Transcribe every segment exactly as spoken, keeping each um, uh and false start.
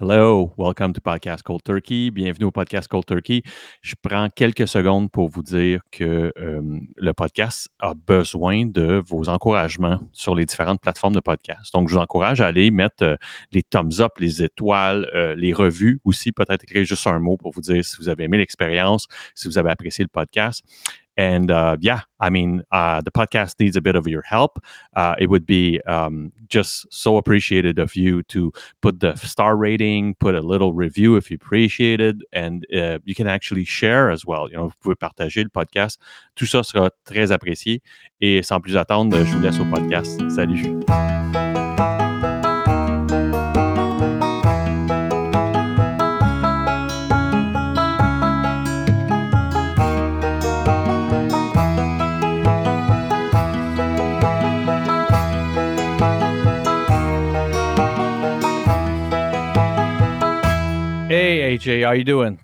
Hello, welcome to Podcast Cold Turkey. Bienvenue au Podcast Cold Turkey. Je prends quelques secondes pour vous dire que euh, le podcast a besoin de vos encouragements sur les différentes plateformes de podcast. Donc, je vous encourage à aller mettre euh, les thumbs up, les étoiles, euh, les revues aussi. Peut-être écrire juste un mot pour vous dire si vous avez aimé l'expérience, si vous avez apprécié le podcast. And uh, yeah, I mean, uh, the podcast needs a bit of your help. Uh, it would be um, just so appreciated of you to put the star rating, put a little review if you appreciate it, and uh, you can actually share as well. You know, vous pouvez partager le podcast. Tout ça sera très apprécié. Et sans plus attendre, je vous laisse au podcast. Salut. A J, how you doing?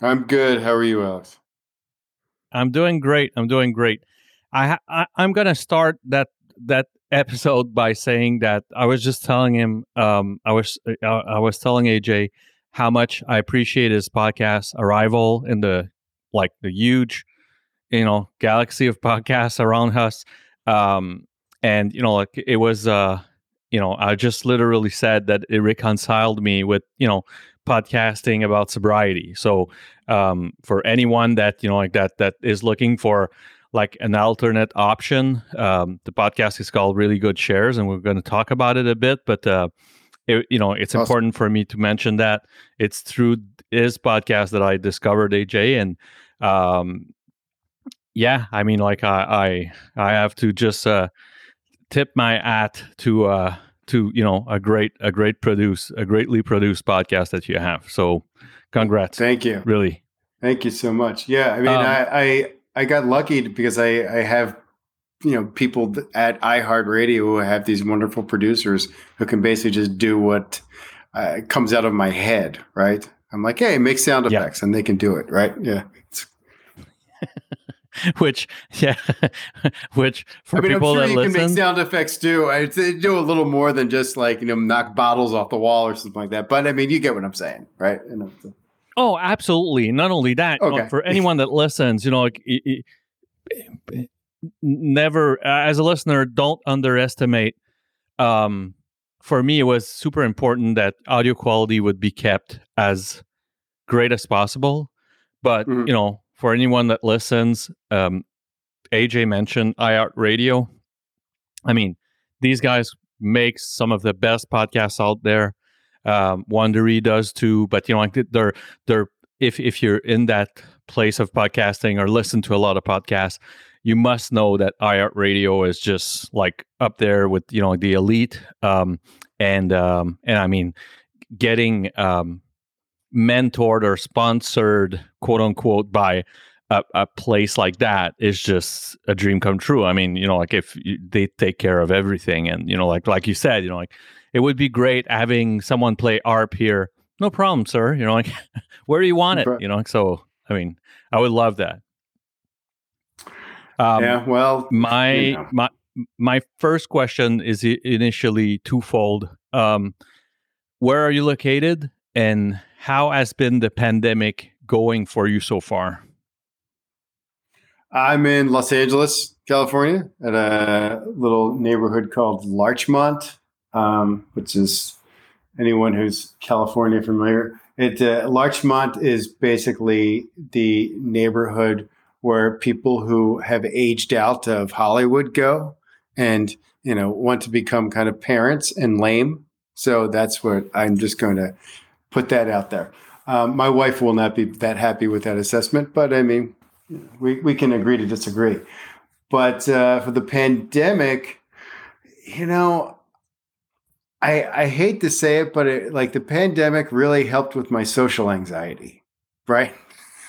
I'm good. How are you, Alex? I'm doing great. I'm doing great. I, I I'm gonna start that that episode by saying that I was just telling him. Um, I was I, I was telling A J how much I appreciate his podcast arrival in the like the huge, you know, galaxy of podcasts around us. Um, and you know, like it was. Uh, you know, I just literally said that it reconciled me with you know. podcasting about sobriety. So um for anyone that you know like that that is looking for like an alternate option, um the podcast is called Really Good Shares, and we're going to talk about it a bit, but uh it, you know it's awesome. Important for me to mention that it's through his podcast that I discovered A J, and um yeah I mean like I I, I have to just uh tip my hat to uh to you know a great a great produce a greatly produced podcast that you have, so congrats. Thank you, really. Thank you so much. Yeah, I mean, um, I, I I got lucky because I I have you know people at iHeartRadio who have these wonderful producers who can basically just do what uh, comes out of my head, right? I'm like, hey, make sound effects, yeah. And they can do it, right? Yeah. Which, yeah, which for I mean, people I'm sure that you listen, can make sound effects too. I do a little more than just like you know knock bottles off the wall or something like that. But I mean, you get what I'm saying, right? You know, so. Oh, absolutely. Not only that, okay. You know, for anyone that listens, you know, like, it, it, never as a listener, don't underestimate. Um, for me, it was super important that audio quality would be kept as great as possible. But mm-hmm. you know. For anyone that listens, um, A J mentioned iHeartRadio. I mean, these guys make some of the best podcasts out there. Um, Wandery does too, but you know, like they're they're if if you're in that place of podcasting or listen to a lot of podcasts, you must know that iHeartRadio is just like up there with you know the elite. Um, and um, and I mean, getting. Um, mentored or sponsored, quote unquote, by a, a place like that is just a dream come true. I mean, you know, like if you, they take care of everything, and you know, like like you said, you know, like it would be great having someone play A R P here. No problem, sir. You know, like where do you want it? You know, so I mean, I would love that. Um, yeah. Well, my you know. my my first question is initially twofold. Um, where are you located? And how has been the pandemic going for you so far? I'm in Los Angeles, California, at a little neighborhood called Larchmont, um, which is anyone who's California familiar. It uh, Larchmont is basically the neighborhood where people who have aged out of Hollywood go and, you know, want to become kind of parents and lame. So that's what I'm just going to... put that out there. Um, my wife will not be that happy with that assessment, but I mean, we, we can agree to disagree. But uh, for the pandemic, you know, I I hate to say it, but it, like the pandemic really helped with my social anxiety, right?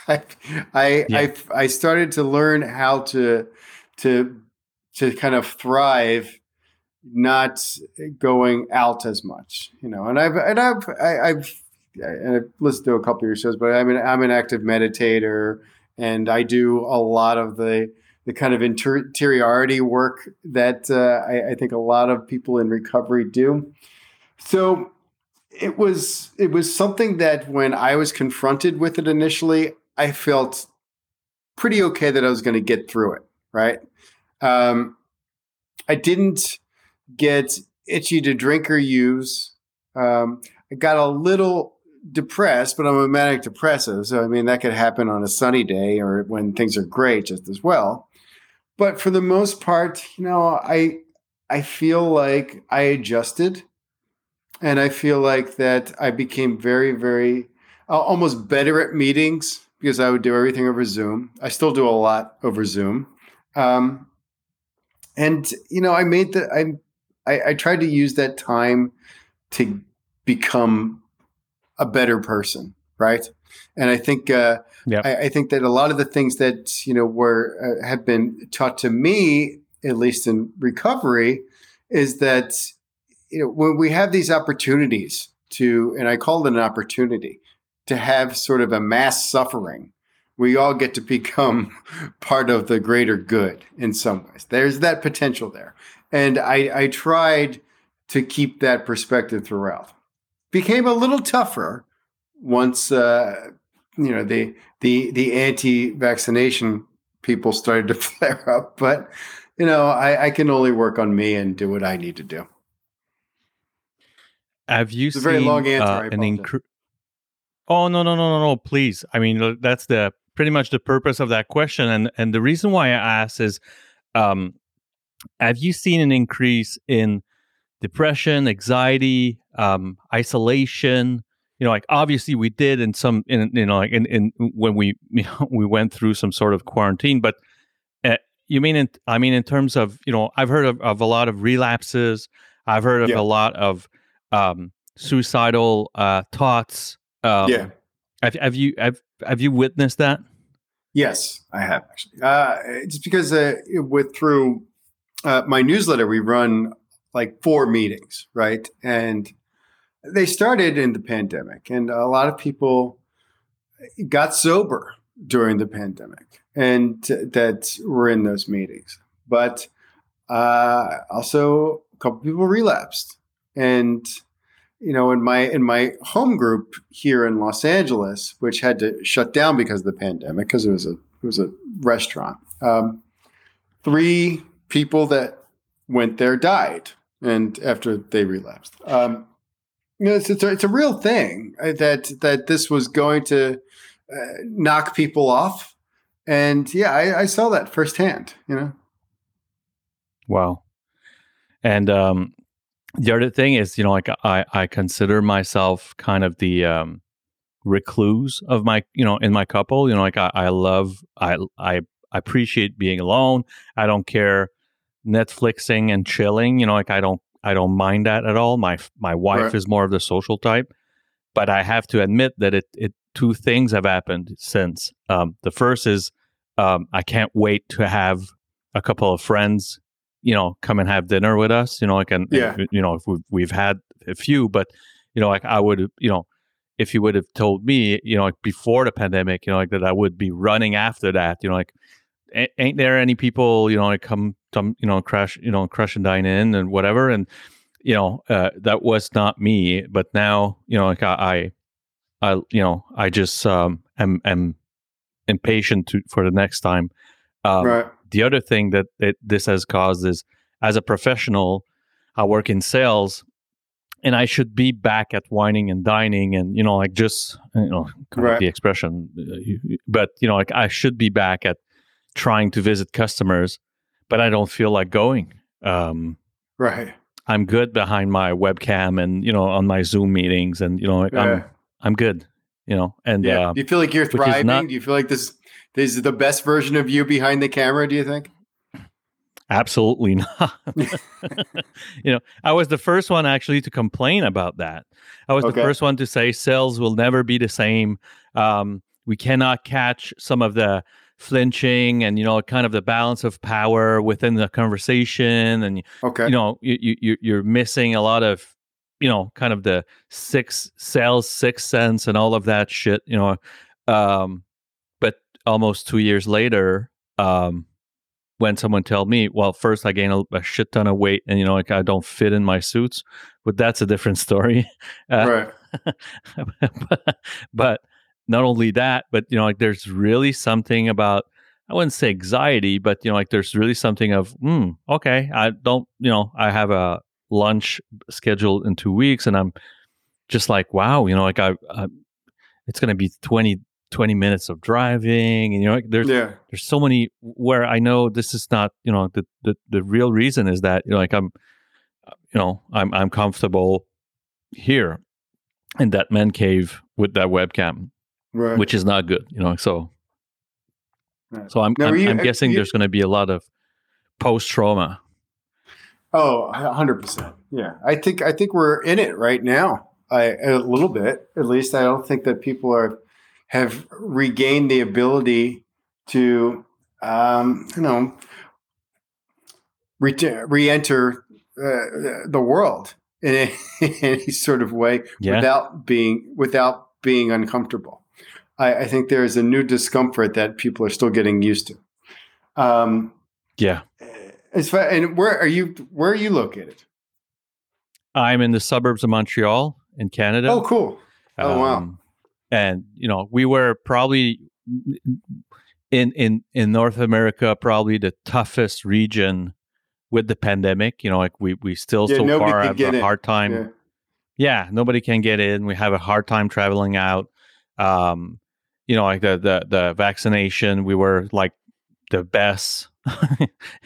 I I, yeah. I I started to learn how to to to kind of thrive. Not going out as much, you know, and I've and I've I, I've and I've listened to a couple of your shows, but I mean, I'm an active meditator, and I do a lot of the the kind of inter- interiority work that uh, I, I think a lot of people in recovery do. So it was it was something that when I was confronted with it initially, I felt pretty okay that I was going to get through it, right? Um, I didn't get itchy to drink or use. Um, I got a little depressed, but I'm a manic depressive. So, I mean, that could happen on a sunny day or when things are great just as well. But for the most part, you know, I I feel like I adjusted, and I feel like that I became very, very uh, almost better at meetings because I would do everything over Zoom. I still do a lot over Zoom. Um, and, you know, I made the, I, I, I tried to use that time to become a better person. Right. And I think, uh, yep. I, I think that a lot of the things that, you know, were, uh, have been taught to me, at least in recovery, is that, you know, when we have these opportunities to, and I call it an opportunity, to have sort of a mass suffering, we all get to become part of the greater good in some ways. There's that potential there. And I, I tried to keep that perspective throughout. Became a little tougher once, uh, you know, the, the, the anti-vaccination people started to flare up. But, you know, I, I can only work on me and do what I need to do. Have you it's seen a very long answer, uh, an increase? Oh, no, no, no, no, no, please. I mean, that's the pretty much the purpose of that question. And and the reason why I asked is, um, have you seen an increase in depression, anxiety, um, isolation? You know, like obviously we did in some, in, you know, like in, in when we, you know, we went through some sort of quarantine. But uh, you mean, in, I mean, in terms of, you know, I've heard of, of a lot of relapses. I've heard of yeah. a lot of um, suicidal uh, thoughts. Um, yeah, have, have you have have you witnessed that? Yes, I have actually. Uh, it's because uh, with through uh, my newsletter, we run like four meetings, right? And they started in the pandemic, and a lot of people got sober during the pandemic, and uh, that were in those meetings. But uh, also, a couple people relapsed, and. You know, in my in my home group here in Los Angeles, which had to shut down because of the pandemic, because it was a it was a restaurant. Um, three people that went there died, and after they relapsed, um, you know, it's it's a, it's a real thing that that this was going to uh, knock people off, and yeah, I, I saw that firsthand. You know, wow, and. Um... The other thing is, you know, like I, I consider myself kind of the um, recluse of my, you know, in my couple. You know, like I, I love, I, I appreciate being alone. I don't care Netflixing and chilling. You know, like I don't, I don't mind that at all. My, my wife right. is more of the social type, but I have to admit that it, it two things have happened since. Um, the first is um, I can't wait to have a couple of friends. You know, come and have dinner with us, you know, like, and, yeah. and you know, if we've, we've had a few, but, you know, like I would, you know, if you would have told me, you know, like before the pandemic, you know, like that I would be running after that, you know, like, ain't there any people, you know, like come, come, you know, crash, you know, crash and dine in and whatever. And, you know, uh, that was not me, but now, you know, like I, I, I you know, I just, um, am, am impatient to, for the next time. Um, right. The other thing that it, this has caused is, as a professional, I work in sales, and I should be back at wining and dining, and you know, like just you know, right. the expression, but you know, like I should be back at trying to visit customers, but I don't feel like going. Um, right. I'm good behind my webcam and you know on my Zoom meetings, and you know, like, yeah. I'm I'm good. You know, and yeah. uh, do you feel like you're thriving? Not, do you feel like this? This is the best version of you behind the camera, do you think? Absolutely not. You know, I was the first one actually to complain about that. I was okay. the first one to say sales will never be the same. Um, we cannot catch some of the flinching and, you know, kind of the balance of power within the conversation. And, okay. you know, you, you, you're missing a lot of, you know, kind of the six sales, sixth sense and all of that shit, you know. Um, almost two years later, um, when someone tell me, well, first I gain a, a shit ton of weight and, you know, like I don't fit in my suits, but that's a different story. Uh, right. but, but not only that, but, you know, like there's really something about, I wouldn't say anxiety, but, you know, like there's really something of, hmm, okay, I don't, you know, I have a lunch scheduled in two weeks and I'm just like, wow, you know, like I, I it's going to be twenty, twenty minutes of driving, and you know, there's yeah. there's so many where I know this is not, you know, the, the the real reason is that, you know, like I'm, you know, I'm I'm comfortable here in that man cave with that webcam, right, which is not good, you know. So, right. so I'm now, I'm, you, I'm guessing you, there's going to be a lot of post trauma. Oh, one hundred percent. Yeah, I think I think we're in it right now. I a little bit, at least. I don't think that people are. Have regained the ability to, um, you know, re- re-enter uh, the world in, a, in any sort of way yeah. without being without being uncomfortable. I, I think there is a new discomfort that people are still getting used to. Um, yeah. As far, and where are you? Where are you located? I'm in the suburbs of Montreal in Canada. Oh, cool! Oh, um, wow. And, you know, we were probably in, in, in North America, probably the toughest region with the pandemic. You know, like we, we still yeah, so far have a in. hard time. Yeah. yeah, nobody can get in. We have a hard time traveling out. Um, you know, like the, the, the vaccination, we were like the best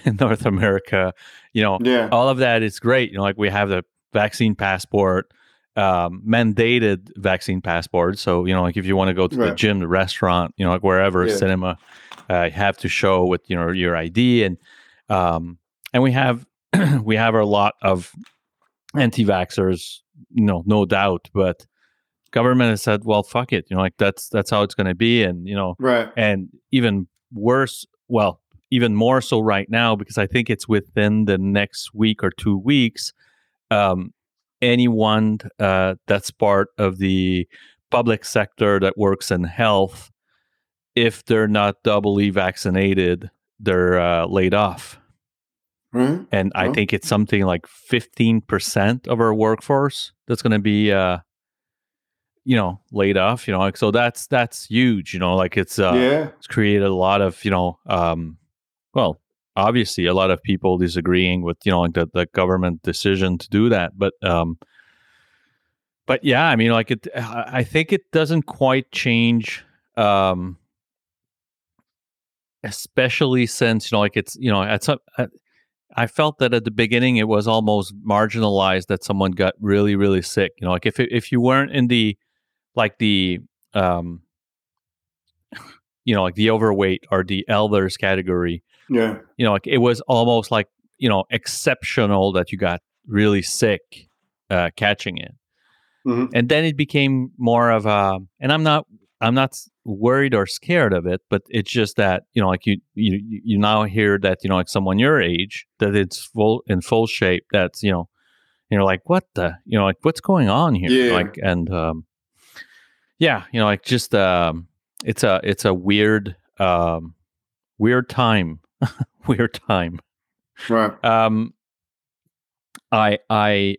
in North America. You know, yeah. all of that is great. You know, like we have the vaccine passport. Um, mandated vaccine passport. So, you know, like if you want to go to right. the gym, the restaurant, you know, like wherever, yeah. cinema, uh, you have to show with, you know, your I D. And, um, and we have, we have a lot of anti-vaxxers, you know, no doubt, but government has said, well, fuck it. You know, like that's, that's how it's going to be. And, you know, right. and even worse, well, even more so right now, because I think it's within the next week or two weeks, um, anyone uh, that's part of the public sector that works in health, if they're not doubly vaccinated, they're uh, laid off. Mm-hmm. And I mm-hmm. think it's something like fifteen percent of our workforce that's going to be, uh, you know, laid off. You know, like so that's that's huge. You know, like it's uh, yeah. it's created a lot of, you know, um, well. Obviously, a lot of people disagreeing with, you know, like the, the government decision to do that. But, um, but yeah, I mean, like it, I think it doesn't quite change, um, especially since, you know, like it's, you know, at some, I felt that at the beginning, it was almost marginalized that someone got really, really sick. You know, like if, if you weren't in the, like the, um, you know, like the overweight or the elders category, yeah, you know, like it was almost like, you know, exceptional that you got really sick uh, catching it, mm-hmm. and then it became more of a. And I'm not, I'm not worried or scared of it, but it's just that, you know, like you, you, you now hear that, you know, like someone your age that it's full in full shape. That's, you know, you're like, what the, you know, like what's going on here, yeah. like, and um, yeah, you know, like just um, it's a, it's a weird, um, weird time. Weird time. Right. Um, I, I,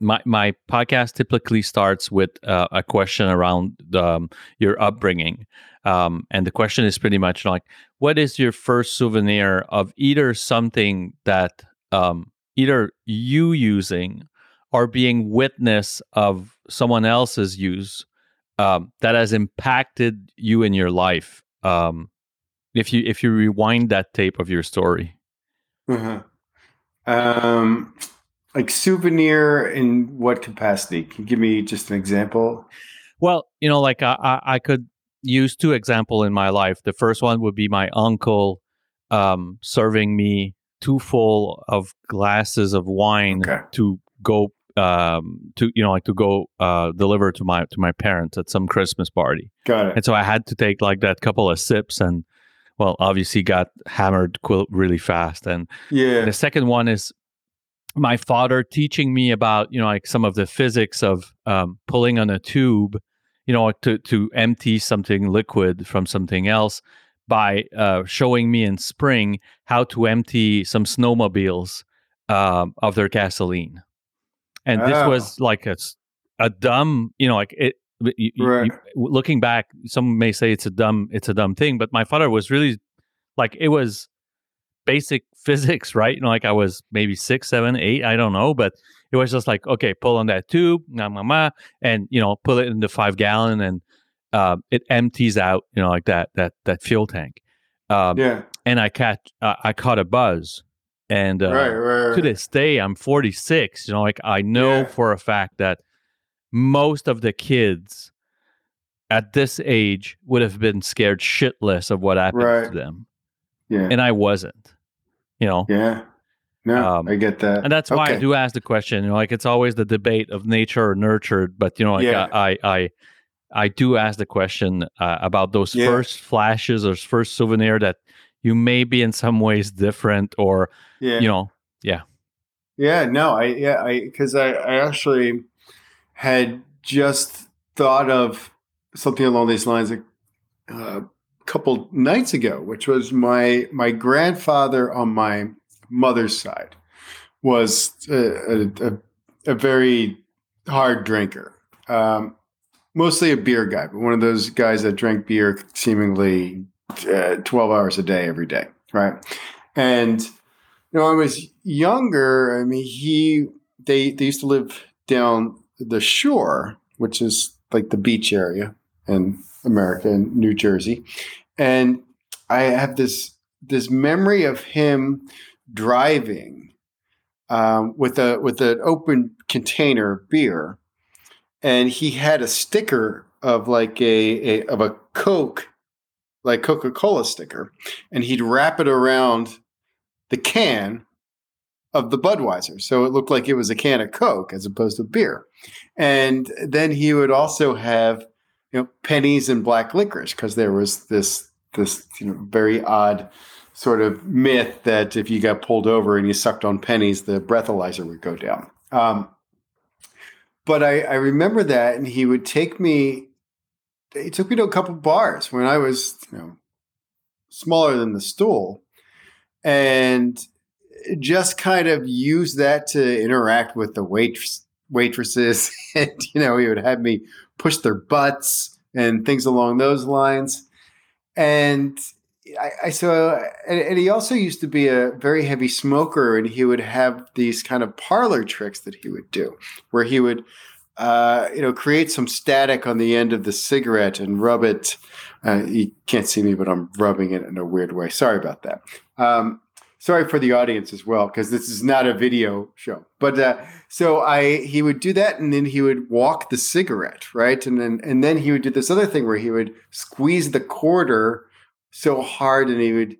my, my podcast typically starts with uh, a question around the, um, your upbringing. Um, and the question is pretty much like, what is your first souvenir of either something that, um, either you using or being witness of someone else's use, um, that has impacted you in your life? Um, If you if you rewind that tape of your story, uh-huh. um, like souvenir in what capacity? Can you give me just an example? Well, you know, like I, I could use two examples in my life. The first one would be my uncle um, serving me two full of glasses of wine okay. to go um, to you know like to go uh, deliver to my to my parents at some Christmas party. Got it. And so I had to take like that couple of sips and. Well, obviously got hammered qu- really fast. And yeah. the second one is my father teaching me about, you know, like some of the physics of um, pulling on a tube, you know, to, to empty something liquid from something else by uh, showing me in spring how to empty some snowmobiles um, of their gasoline. And oh. this was like a, a dumb, you know, like it. You, right. you, looking back, some may say it's a dumb, it's a dumb thing, but my father was really like, it was basic physics, right? You know, like I was maybe six, seven, eight, I don't know, but it was just like, okay, pull on that tube, nah, nah, nah, and you know, pull it into five gallon, and uh, it empties out, you know, like that that that fuel tank. Um, yeah. And I catch, uh, I caught a buzz, and uh, right, right, right. to this day, I'm forty-six. You know, like I know yeah. for a fact that most of the kids at this age would have been scared shitless of what happened right. to them. Yeah. And I wasn't, you know? Yeah. No, um, I get that. And that's okay. why I do ask the question, you know, like it's always the debate of nature or nurtured, but you know, like yeah. I, I, I, I do ask the question uh, about those yeah. first flashes or first souvenir that you may be in some ways different or, yeah. you know, yeah. Yeah, no, I, yeah, I, cause I, I actually, had just thought of something along these lines a uh, couple nights ago, which was my my grandfather on my mother's side was a, a, a very hard drinker, um, mostly a beer guy, but one of those guys that drank beer seemingly uh, twelve hours a day every day, right? And you know, when I was younger, I mean, he they they used to live down the shore, which is like the beach area in America, in New Jersey. And I have this this memory of him driving um, with a with an open container of beer. And he had a sticker of like a, a of a Coke, like Coca-Cola sticker. And he'd wrap it around the can of the Budweiser. So it looked like it was a can of Coke as opposed to beer. And then he would also have, you know, pennies and black licorice, because there was this, this, you know, very odd sort of myth that if you got pulled over and you sucked on pennies, the breathalyzer would go down. Um, but I, I remember that. And he would take me, he took me to a couple bars when I was, you know, smaller than the stool. And just kind of use that to interact with the wait- waitresses. And, you know, he would have me push their butts and things along those lines. And I, I saw, and, and he also used to be a very heavy smoker, and he would have these kind of parlor tricks that he would do where he would, uh, you know, create some static on the end of the cigarette and rub it. Uh, you can't see me, but I'm rubbing it in a weird way. Sorry about that. Um, Sorry for the audience as well, because this is not a video show. But uh, so I, he would do that, and then he would walk the cigarette, right? And then and then he would do this other thing where he would squeeze the quarter so hard, and he would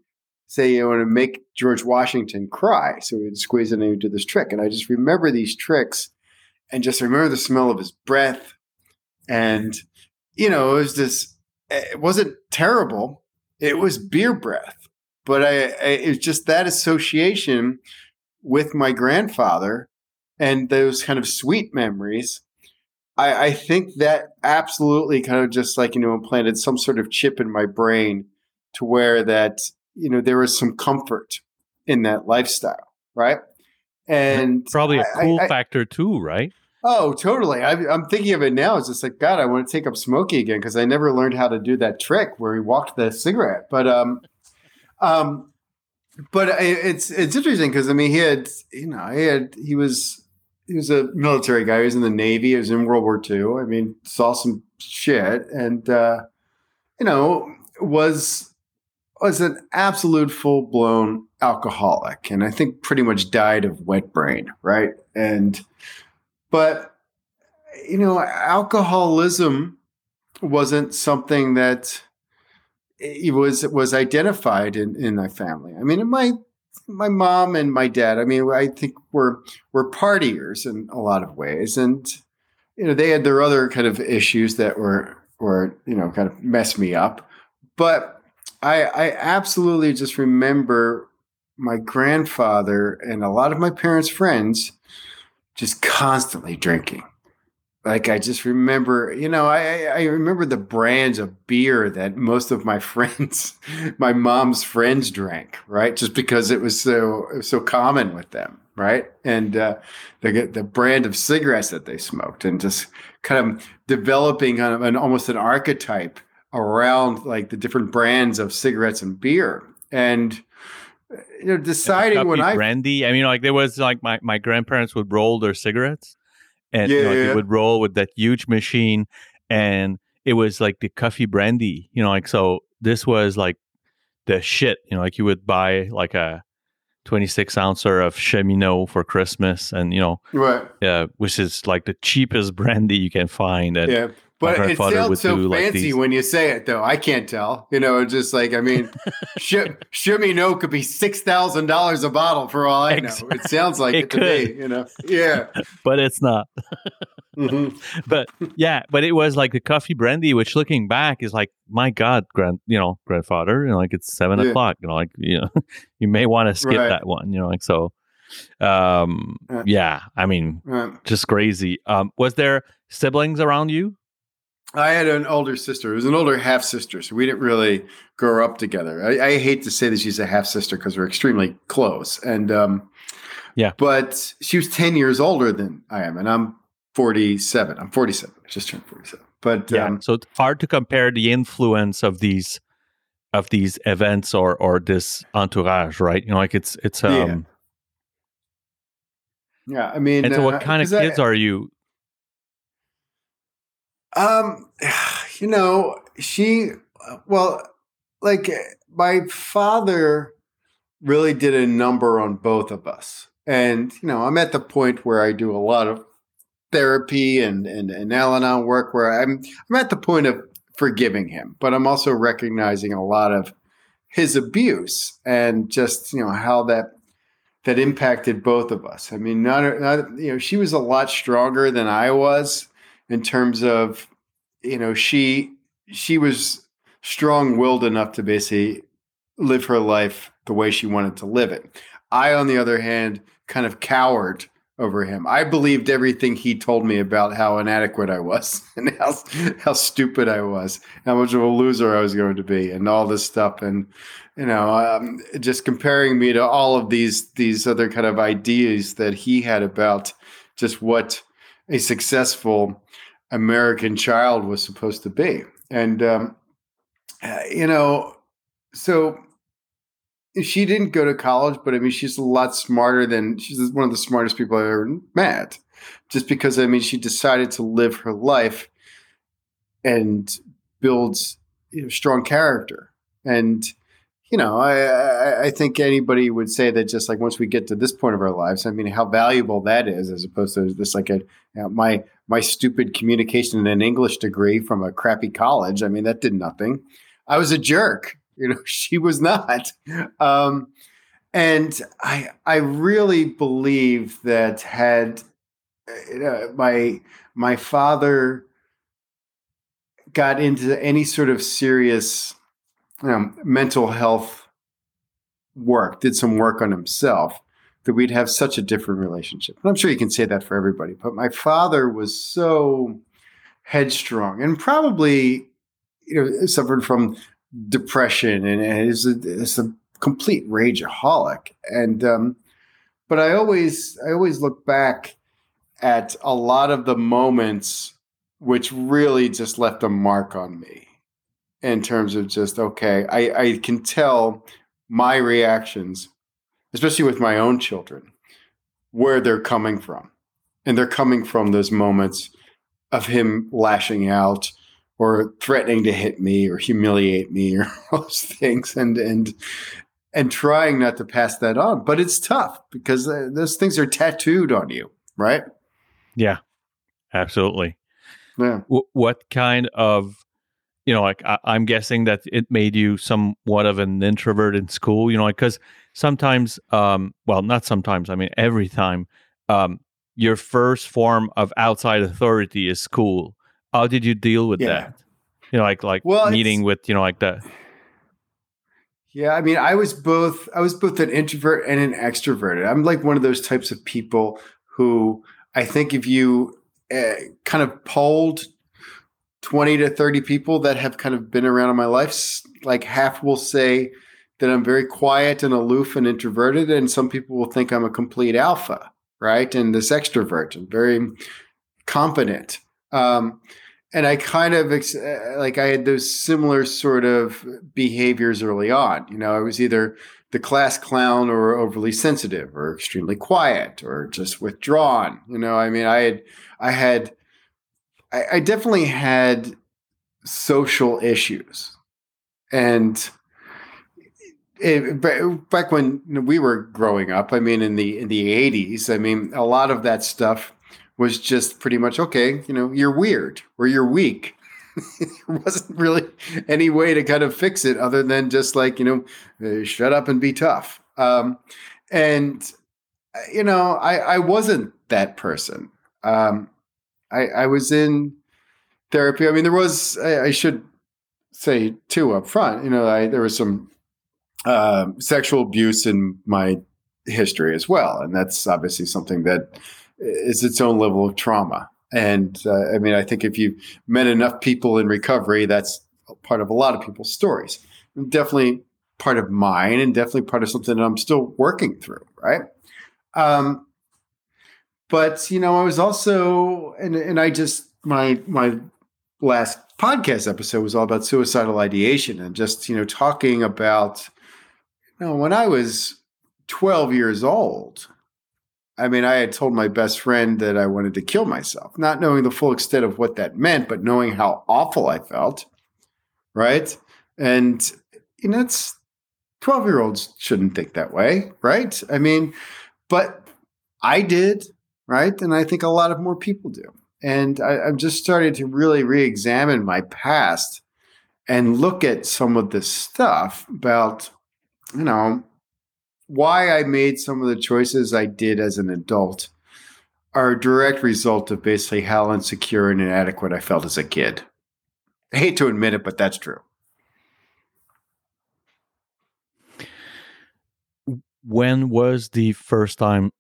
say, you know, to make George Washington cry. So he would squeeze it, and he would do this trick. And I just remember these tricks, and just remember the smell of his breath. And, you know, it was this, it wasn't terrible. It was beer breath. But I, I, it's just that association with my grandfather and those kind of sweet memories. I, I think that absolutely kind of just like, you know, implanted some sort of chip in my brain to where that, you know, there was some comfort in that lifestyle. Right. And probably a cool I, I, factor too, right? Oh, totally. I, I'm thinking of it now. It's just like, God, I want to take up smoking again, because I never learned how to do that trick where he walked the cigarette. But, um, Um, but it's, it's interesting because, I mean, he had, you know, he had, he was, he was a military guy. He was in the Navy. He was in World War Two. I mean, saw some shit and, uh, you know, was, was an absolute full blown alcoholic. And I think pretty much died of wet brain. Right. And, but, you know, alcoholism wasn't something that, it was was identified in, in my family. I mean, my my mom and my dad, I mean, I think we're we're partiers in a lot of ways. And, you know, they had their other kind of issues that were, were you know, kind of messed me up. But I, I absolutely just remember my grandfather and a lot of my parents' friends just constantly drinking. like I just remember, you know, I, I remember the brands of beer that most of my friends, my mom's friends drank, right? Just because it was so it was so common with them, right? And uh, the the brand of cigarettes that they smoked, and just kind of developing kind of an almost an archetype around like the different brands of cigarettes and beer, and you know, deciding and when I brandy. I mean, like there was like my my grandparents would roll their cigarettes. And yeah, you know, like yeah. it would roll with that huge machine, and it was like the coffee brandy, you know, like, so this was like the shit, you know, like you would buy like a twenty-six ouncer of Cheminot for Christmas, and, you know, right. uh, which is like the cheapest brandy you can find. And yeah. But it sounds so fancy like when you say it, though. I can't tell. You know, just like, I mean, Cheminot could be six thousand dollars a bottle for all I know. Exactly. It sounds like it, it today, you know. Yeah. But it's not. Mm-hmm. But yeah, but it was like the coffee brandy, which looking back is like, my God, grand, you know, grandfather, you know, like it's seven yeah. o'clock, you know, like, you know, you may want to skip right. that one, you know, like, so. Um, uh, yeah, I mean, uh, just crazy. Um, was there siblings around you? I had an older sister. It was an older half sister, so we didn't really grow up together. I, I hate to say that she's a half sister because we're extremely close, and um, yeah. But she was ten years older than I am, and I'm forty-seven. I'm forty-seven. I just turned forty-seven. But yeah, um, so it's hard to compare the influence of these of these events or or this entourage, right? You know, like it's it's um, yeah. Yeah, I mean, and so what kind uh, of kids I, are you? Um, you know, she, well, like my father really did a number on both of us. And, you know, I'm at the point where I do a lot of therapy and, and, and Al-Anon work where I'm, I'm at the point of forgiving him, but I'm also recognizing a lot of his abuse and just, you know, how that, that impacted both of us. I mean, not, not, you know, she was a lot stronger than I was. In terms of, you know, she she was strong-willed enough to basically live her life the way she wanted to live it. I, on the other hand, kind of cowered over him. I believed everything he told me about how inadequate I was and how how stupid I was, how much of a loser I was going to be, and all this stuff. And you know, um, just comparing me to all of these these other kind of ideas that he had about just what a successful American child was supposed to be. And, um, you know, so she didn't go to college, but I mean, she's a lot smarter than she's one of the smartest people I've ever met, just because, I mean, she decided to live her life and builds, you know, strong character. And, you know, I, I, I think anybody would say that just like once we get to this point of our lives, I mean, how valuable that is, as opposed to just like a, you know, my my stupid communication and an English degree from a crappy college. I mean, that did nothing. I was a jerk. You know, she was not. Um, and I I really believe that had you know, my my father got into any sort of serious You know, mental health work, did some work on himself, that we'd have such a different relationship. And I'm sure you can say that for everybody, but my father was so headstrong and probably, you know, suffered from depression and is a, is a complete rageaholic. And um, but I always I always look back at a lot of the moments which really just left a mark on me. In terms of just, okay, I, I can tell my reactions, especially with my own children, where they're coming from. And they're coming from those moments of him lashing out or threatening to hit me or humiliate me or those things, and and and trying not to pass that on. But it's tough because those things are tattooed on you, right? Yeah, absolutely. Yeah. W- what kind of... You know, like I, I'm guessing that it made you somewhat of an introvert in school, you know, because like, sometimes, um, well, not sometimes, I mean, every time, um, your first form of outside authority is school. How did you deal with yeah. that? You know, like, like well, meeting with, you know, like that. Yeah. I mean, I was both, I was both an introvert and an extrovert. I'm like one of those types of people who I think if you uh, kind of polled twenty to thirty people that have kind of been around in my life, like half will say that I'm very quiet and aloof and introverted. And some people will think I'm a complete alpha, right? And this extrovert and very confident. Um, and I kind of, like I had those similar sort of behaviors early on. You know, I was either the class clown or overly sensitive or extremely quiet or just withdrawn. You know, I mean, I had, I had, I, I definitely had social issues. And it, back when we were growing up, I mean, in the, in the eighties, I mean, a lot of that stuff was just pretty much, okay, you know, you're weird or you're weak. There wasn't really any way to kind of fix it other than just like, you know, shut up and be tough. Um, and, you know, I, I wasn't that person. Um, I, I was in therapy. I mean, there was, I, I should say too up front, you know, I, there was some uh, sexual abuse in my history as well. And that's obviously something that is its own level of trauma. And uh, I mean, I think if you've met enough people in recovery, that's part of a lot of people's stories. Definitely part of mine, and definitely part of something that I'm still working through, right? Um, but, you know, I was also, and and I just, my my last podcast episode was all about suicidal ideation and just, you know, talking about, you know, when I was twelve years old, I mean, I had told my best friend that I wanted to kill myself, not knowing the full extent of what that meant, but knowing how awful I felt, right? And, you know, it's twelve-year-olds shouldn't think that way, right? I mean, but I did, right? And I think a lot of more people do. And I, I've just started to really re-examine my past and look at some of this stuff about, you know, why I made some of the choices I did as an adult are a direct result of basically how insecure and inadequate I felt as a kid. I hate to admit it, but that's true. When was the first time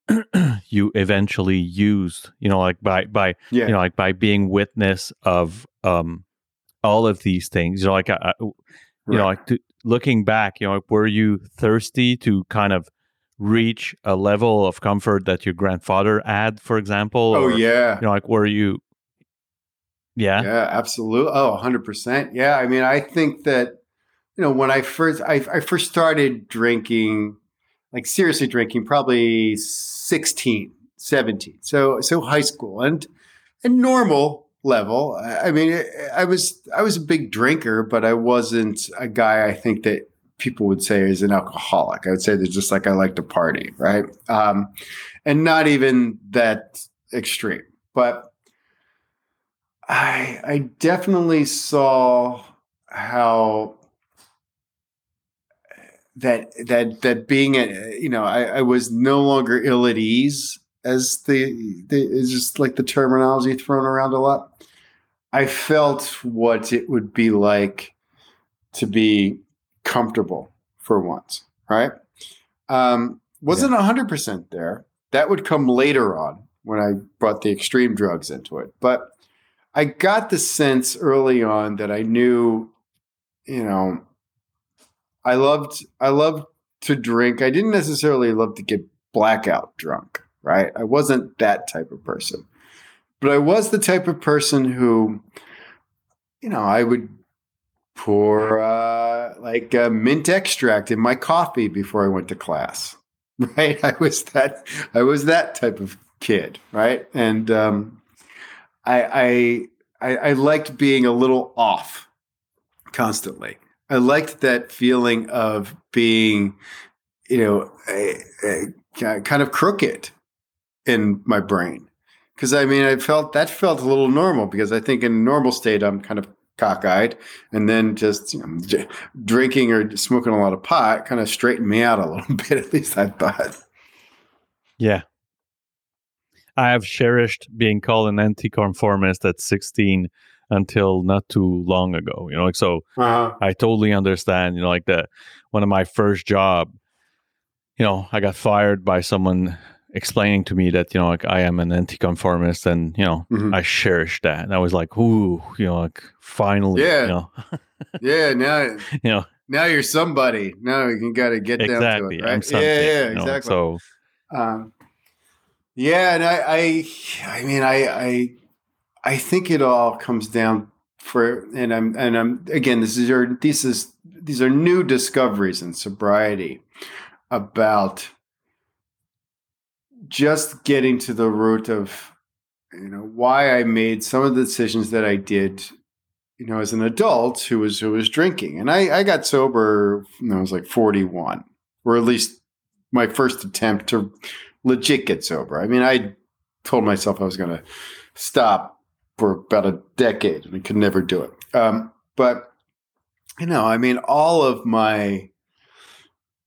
you eventually used, you know, like by, by yeah. you know, like by being witness of um, all of these things, you know, like, I, you right. know, like to, looking back, you know, were you thirsty to kind of reach a level of comfort that your grandfather had, for example? Oh, or, yeah. You know, like, were you? Yeah. Yeah, absolutely. Oh, one hundred percent. Yeah. I mean, I think that, you know, when I first, I, I first started drinking, like seriously drinking, probably sixteen, seventeen. So, so high school and, and normal level. I mean, I was I was a big drinker, but I wasn't a guy I think that people would say is an alcoholic. I would say they're just like, I like to party, right? Um, and not even that extreme. But I I definitely saw how that that that being a, you know, I, I was no longer ill at ease. As the, the is just like the terminology thrown around a lot. I felt what it would be like to be comfortable for once, right? Um, wasn't a hundred percent there. That would come later on when I brought the extreme drugs into it. But I got the sense early on that I knew, you know, I loved I loved to drink. I didn't necessarily love to get blackout drunk. Right? I wasn't that type of person, but I was the type of person who, you know, I would pour uh, like a mint extract in my coffee before I went to class, right? I was that, I was that type of kid, right? And um, I, I, I, I liked being a little off constantly. I liked that feeling of being, you know, a, a, kind of crooked in my brain. Because I mean, I felt that felt a little normal because I think in a normal state, I'm kind of cockeyed, and then just, you know, j- drinking or smoking a lot of pot kind of straightened me out a little bit, at least I thought. Yeah. I have cherished being called an anti-conformist at sixteen until not too long ago, you know, like, so uh-huh. I totally understand, you know, like the, one of my first job, you know, I got fired by someone explaining to me that, you know, like I am an anti-conformist, and, you know, mm-hmm. I cherished that. And I was like, ooh, you know, like finally, yeah. you know. yeah, now, you know, now you're somebody. Now you got to get exactly. down to it, right? I'm something, yeah, yeah, you know, exactly. So, um, yeah, and I, I, I mean, I, I, I think it all comes down for, and I'm, and I'm again, this is your thesis. These are new discoveries in sobriety about just getting to the root of, you know, why I made some of the decisions that I did, you know, as an adult who was, who was drinking. And I, I got sober when I was like forty-one, or at least my first attempt to legit get sober. I mean, I told myself I was going to stop for about a decade and I could never do it. Um, but, you know, I mean, all of my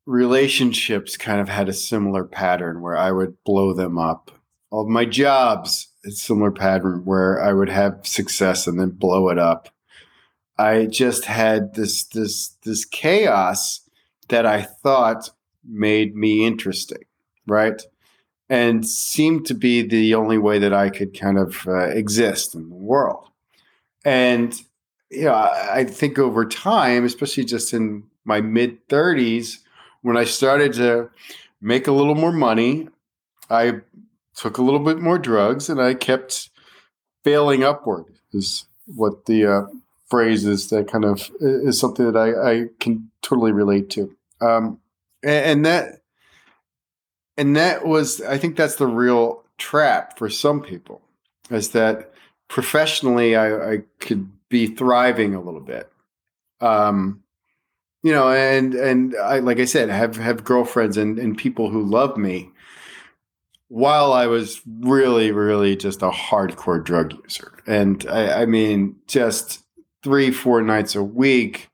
relationships kind of had a similar pattern where I would blow them up. All of my jobs, a similar pattern where I would have success and then blow it up. I just had this this this chaos that I thought made me interesting, right? And seemed to be the only way that I could kind of uh, exist in the world. And, you know, I, I think over time, especially just in my mid-thirties, when I started to make a little more money, I took a little bit more drugs, and I kept failing upward is what the uh, phrase is that kind of is something that I, I can totally relate to. Um, and, and that, and that was, I think that's the real trap for some people, is that professionally I, I could be thriving a little bit. Um, you know, and, and I, like I said, have, have girlfriends and, and people who love me, while I was really, really just a hardcore drug user. And I, I mean, just three, four nights a week,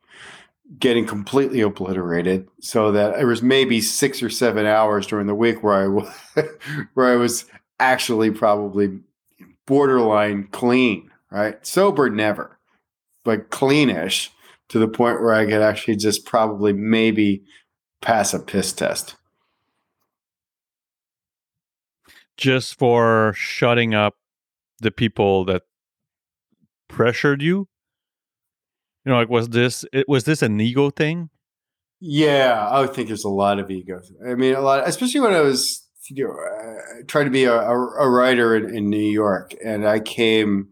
getting completely obliterated, so that it was maybe six or seven hours during the week where I was, where I was actually probably borderline clean, right? Sober, never, but cleanish, to the point where I could actually just probably maybe pass a piss test. Just for shutting up the people that pressured you? You know, like, was this, it, was this an ego thing? Yeah, I would think there's a lot of ego. I mean, a lot, especially when I was, you know, uh, trying to be a, a writer in, in New York, and I came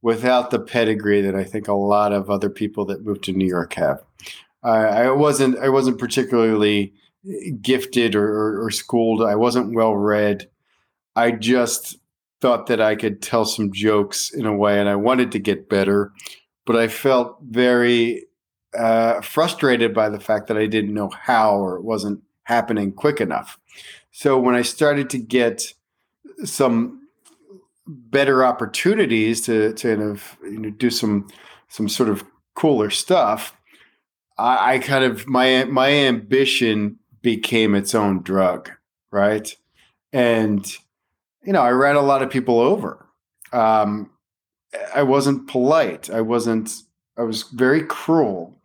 without the pedigree that I think a lot of other people that moved to New York have. Uh, I wasn't, I wasn't particularly gifted or, or, or schooled. I wasn't well read. I just thought that I could tell some jokes in a way, and I wanted to get better, but I felt very uh, frustrated by the fact that I didn't know how, or it wasn't happening quick enough. So when I started to get some better opportunities to, to kind of, you know, do some some sort of cooler stuff, I, I kind of my my ambition became its own drug, right? And you know, I ran a lot of people over. Um, I wasn't polite. I wasn't, I was very cruel,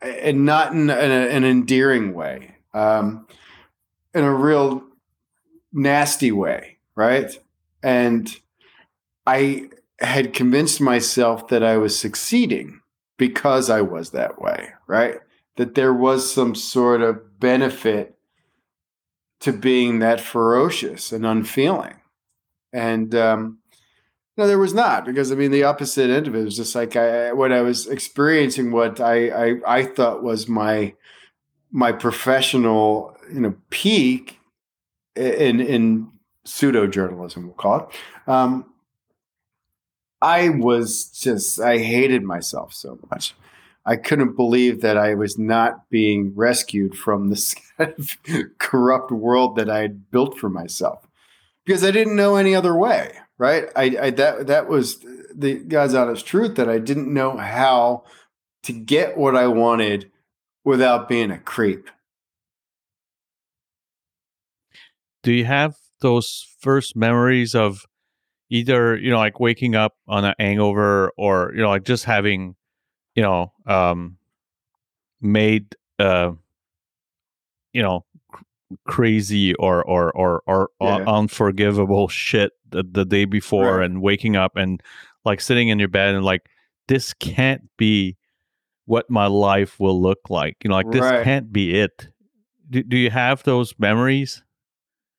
and not in, in a, an endearing way, um, in a real nasty way, right? And I had convinced myself that I was succeeding because I was that way, right? That there was some sort of benefit to being that ferocious and unfeeling. And um, no, there was not, because I mean, the opposite end of it was just like I, when I was experiencing what I, I I thought was my my professional, you know, peak in in pseudo journalism, we'll call it. Um, I was just I hated myself so much. I couldn't believe that I was not being rescued from this kind of corrupt world that I had built for myself, because I didn't know any other way, right? I, I that that was the God's honest truth, that I didn't know how to get what I wanted without being a creep. Do you have those first memories of either, you know, like waking up on a hangover, or, you know, like just having, you know, um, made, uh, you know, crazy or or or, or yeah. un- unforgivable shit the, the day before, right. and waking up and like sitting in your bed and like, this can't be what my life will look like. You know, like, this right. can't be it. Do, do you have those memories?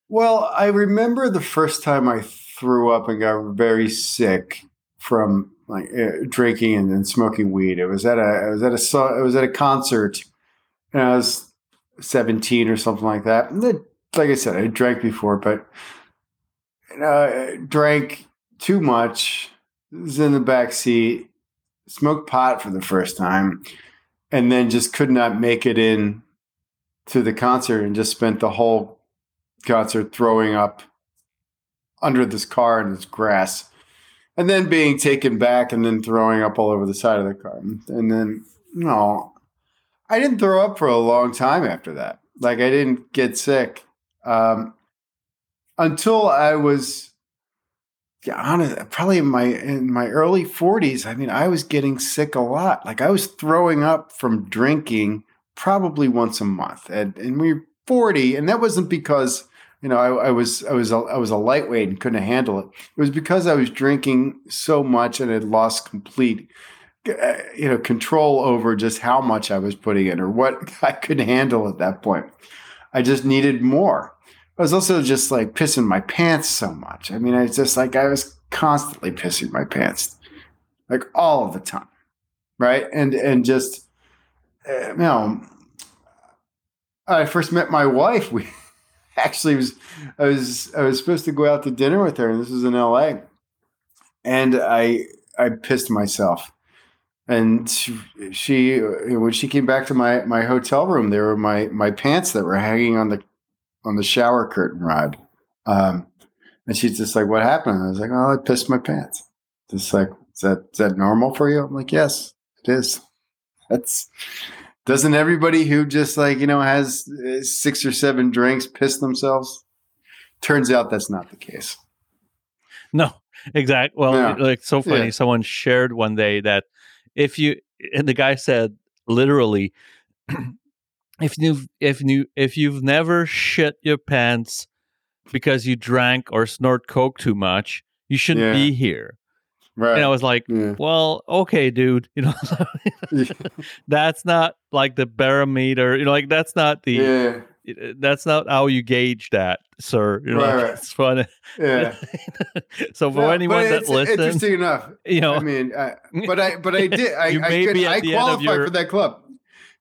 Well, I remember the first time I threw up and got very sick from like uh, drinking and, and smoking weed. It was at a, it was at a, it was at a concert, and I was seventeen or something like that. And then, like I said, I drank before, but you know, I drank too much. Was in the back seat, smoked pot for the first time, and then just could not make it in to the concert, and just spent the whole concert throwing up under this car and this grass, and then being taken back and then throwing up all over the side of the car. And then, you know, I didn't throw up for a long time after that. Like, I didn't get sick um, until I was, yeah, honest, probably in my in my early forties. I mean, I was getting sick a lot. Like, I was throwing up from drinking probably once a month, and and we were forty, and that wasn't because, you know, I, I was I was a, I was a lightweight and couldn't handle it. It was because I was drinking so much and had lost complete, you know, control over just how much I was putting in or what I could handle at that point. I just needed more. I was also just like pissing my pants so much. I mean, I was just like, I was constantly pissing my pants, like all of the time, right? And and just, you know, I first met my wife. We. Actually, was I was I was supposed to go out to dinner with her, and this was in L A, and I I pissed myself, and she, she when she came back to my, my hotel room, there were my, my pants that were hanging on the on the shower curtain rod, um, and she's just like, "What happened?" I was like, "Oh, I pissed my pants." Just like, is that is that normal for you? I'm like, "Yes, it is." That's. Doesn't everybody who just like, you know, has six or seven drinks piss themselves? Turns out that's not the case. No, exactly. Well, yeah. Like, so funny. Yeah. Someone shared one day that if you, and the guy said literally, if you if you if you've never shit your pants because you drank or snort coke too much, you shouldn't yeah. be here. Right. And I was like, yeah. well, okay, dude, you know, that's not like the barometer, you know, like that's not the, yeah. that's not how you gauge that, sir. You know, right, right. It's funny. Yeah. So for no, anyone that listens, interesting enough, you know, I mean, I, but I, but I did, I, I, could, I qualified your... for that club.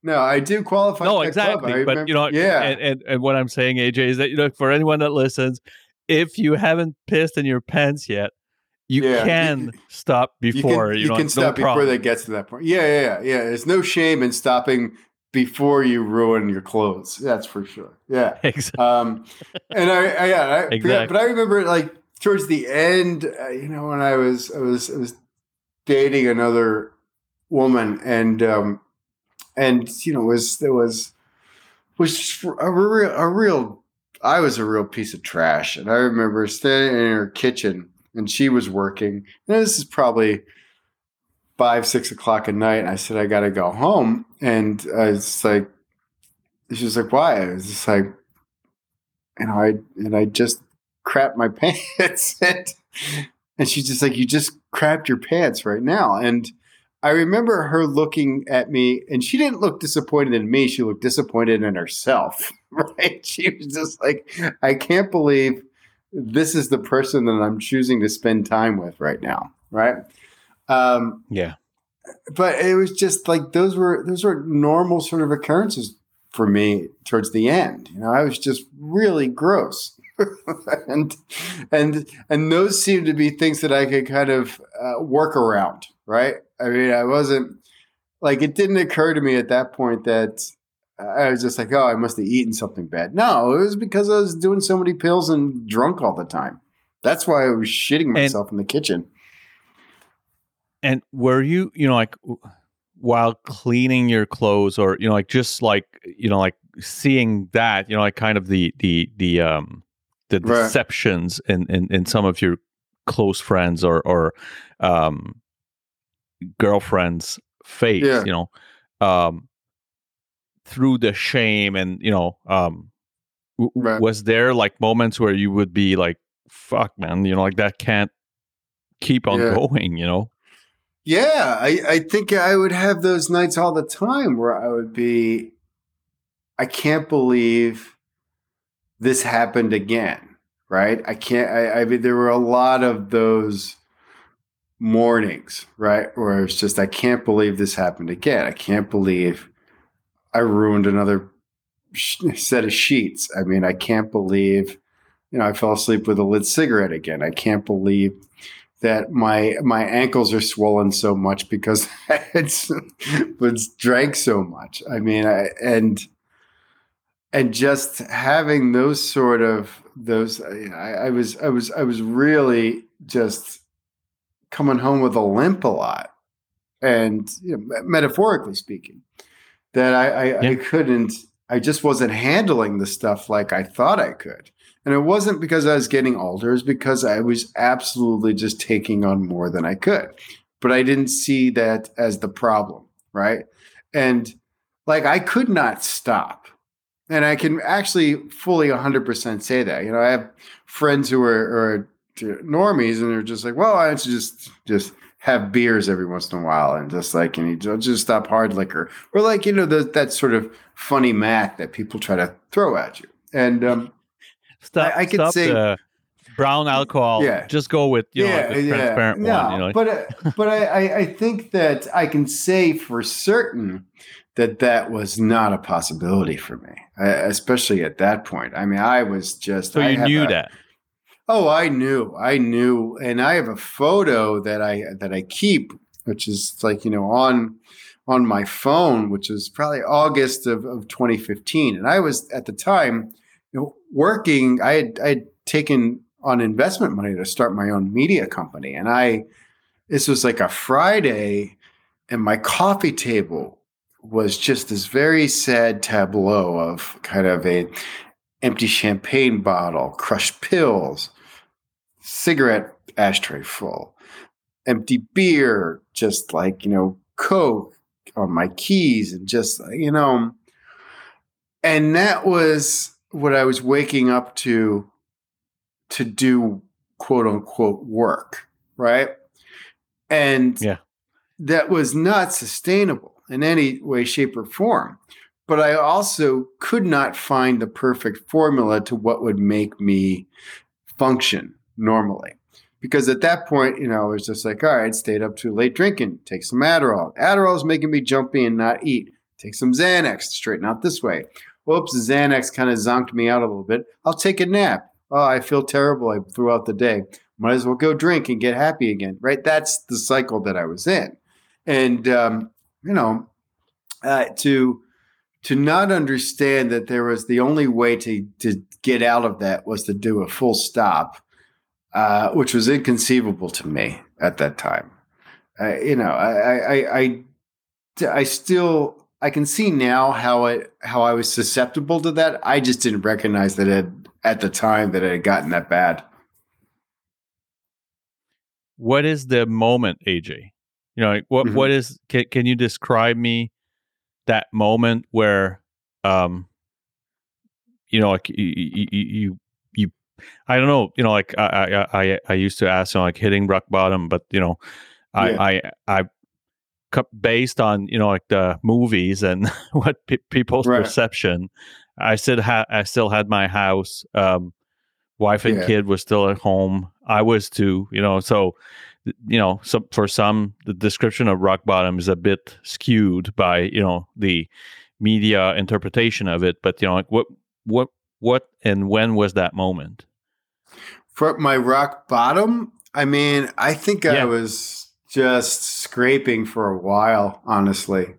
No, I do qualify. No, for that exactly. Club. But remember, you know, yeah. And, and, and what I'm saying, A J, is that, you know, for anyone that listens, if you haven't pissed in your pants yet, You yeah. can you, stop before you can, you you know, can stop no before that gets to that point. Yeah, yeah, yeah. There's no shame in stopping before you ruin your clothes. That's for sure. Yeah, exactly. Um, and I, I yeah, I, exactly. yeah, but I remember like towards the end, uh, you know, when I was I was I was dating another woman, and um, and you know, was there was was a real a real I was a real piece of trash, and I remember standing in her kitchen. And she was working. And this is probably five, six o'clock at night. And I said, I got to go home. And I was like, she was like, why? I was just like, and I, and I just crapped my pants. And she's just like, you just crapped your pants right now. And I remember her looking at me, and she didn't look disappointed in me. She looked disappointed in herself, right? She was just like, I can't believe this is the person that I'm choosing to spend time with right now. Right. Um, yeah. But it was just like, those were, those were normal sort of occurrences for me towards the end. You know, I was just really gross and, and, and those seemed to be things that I could kind of uh, work around. Right. I mean, I wasn't like, it didn't occur to me at that point that, I was just like, oh, I must have eaten something bad. No, it was because I was doing so many pills and drunk all the time. That's why I was shitting myself and, in the kitchen. And were you, you know, like while cleaning your clothes or, you know, like just like, you know, like seeing that, you know, like kind of the, the, the, um, the right. deceptions in, in, in some of your close friends or, or, um, girlfriend's face, yeah. you know, um, through the shame and, you know, um, w- right. was there like moments where you would be like, fuck, man, you know, like that can't keep on yeah. going, you know? Yeah, I, I think I would have those nights all the time where I would be, I can't believe this happened again, right? I can't, I, I mean, there were a lot of those mornings, right? Where it's just, I can't believe this happened again. I can't believe I ruined another set of sheets. I mean, I can't believe, you know, I fell asleep with a lit cigarette again. I can't believe that my my ankles are swollen so much because I had some, was drank so much. I mean, I, and and just having those sort of those, I, I was I was I was really just coming home with a limp a lot, and you know, metaphorically speaking, that I I, yeah. I couldn't. I just wasn't handling the stuff like I thought I could. And it wasn't because I was getting older. It was because I was absolutely just taking on more than I could. But I didn't see that as the problem, right? And like I could not stop. And I can actually fully one hundred percent say that. You know, I have friends who are, are normies and they're just like, well, I just just have beers every once in a while and just like, and you don't just stop hard liquor. Or like, you know, the, that sort of funny math that people try to throw at you. And, um, Stop, I, I could stop say the brown alcohol. Yeah. Just go with, you know, yeah, like the yeah. transparent no, one. You know? But, uh, but I, I think that I can say for certain that that was not a possibility for me, especially at that point. I mean, I was just... So I you knew a, that? Oh, I knew. I knew. And I have a photo that I that I keep, which is like, you know, on... on my phone, which was probably August of, of twenty fifteen. And I was at the time, you know, working, I had, I had taken on investment money to start my own media company. And I, this was like a Friday and my coffee table was just this very sad tableau of kind of a empty champagne bottle, crushed pills, cigarette ashtray full, empty beer, just like, you know, Coke, on my keys and just, you know, and that was what I was waking up to, to do quote unquote work. Right. And yeah. that was not sustainable in any way, shape or form, but I also could not find the perfect formula to what would make me function normally. Because at that point, you know, I was just like, all right, stayed up too late drinking, take some Adderall. Adderall's making me jumpy and not eat. Take some Xanax, straighten out this way. Whoops, Xanax kind of zonked me out a little bit. I'll take a nap. Oh, I feel terrible throughout the day. Might as well go drink and get happy again, right? That's the cycle that I was in. And, um, you know, uh, to to not understand that there was the only way to to get out of that was to do a full stop. Uh, which was inconceivable to me at that time. Uh, you know, I, I, I, I still, I can see now how it, how I was susceptible to that. I just didn't recognize that it, at the time that it had gotten that bad. What is the moment, A J? You know, like what, mm-hmm. what is, can, can you describe me that moment where, um, you know, like you, you, you I don't know, you know, like I, I, I, I used to ask, you know, like hitting rock bottom, but you know, I, yeah. I, I, based on you know, like the movies and what pe- people's right. perception, I said, ha- I still had my house, um, wife and yeah. kid was still at home. I was too, you know, so, you know, so for some, the description of rock bottom is a bit skewed by you know the media interpretation of it, but you know, like what, what. What and when was that moment? For my rock bottom? I mean, I think yeah. I was just scraping for a while, honestly.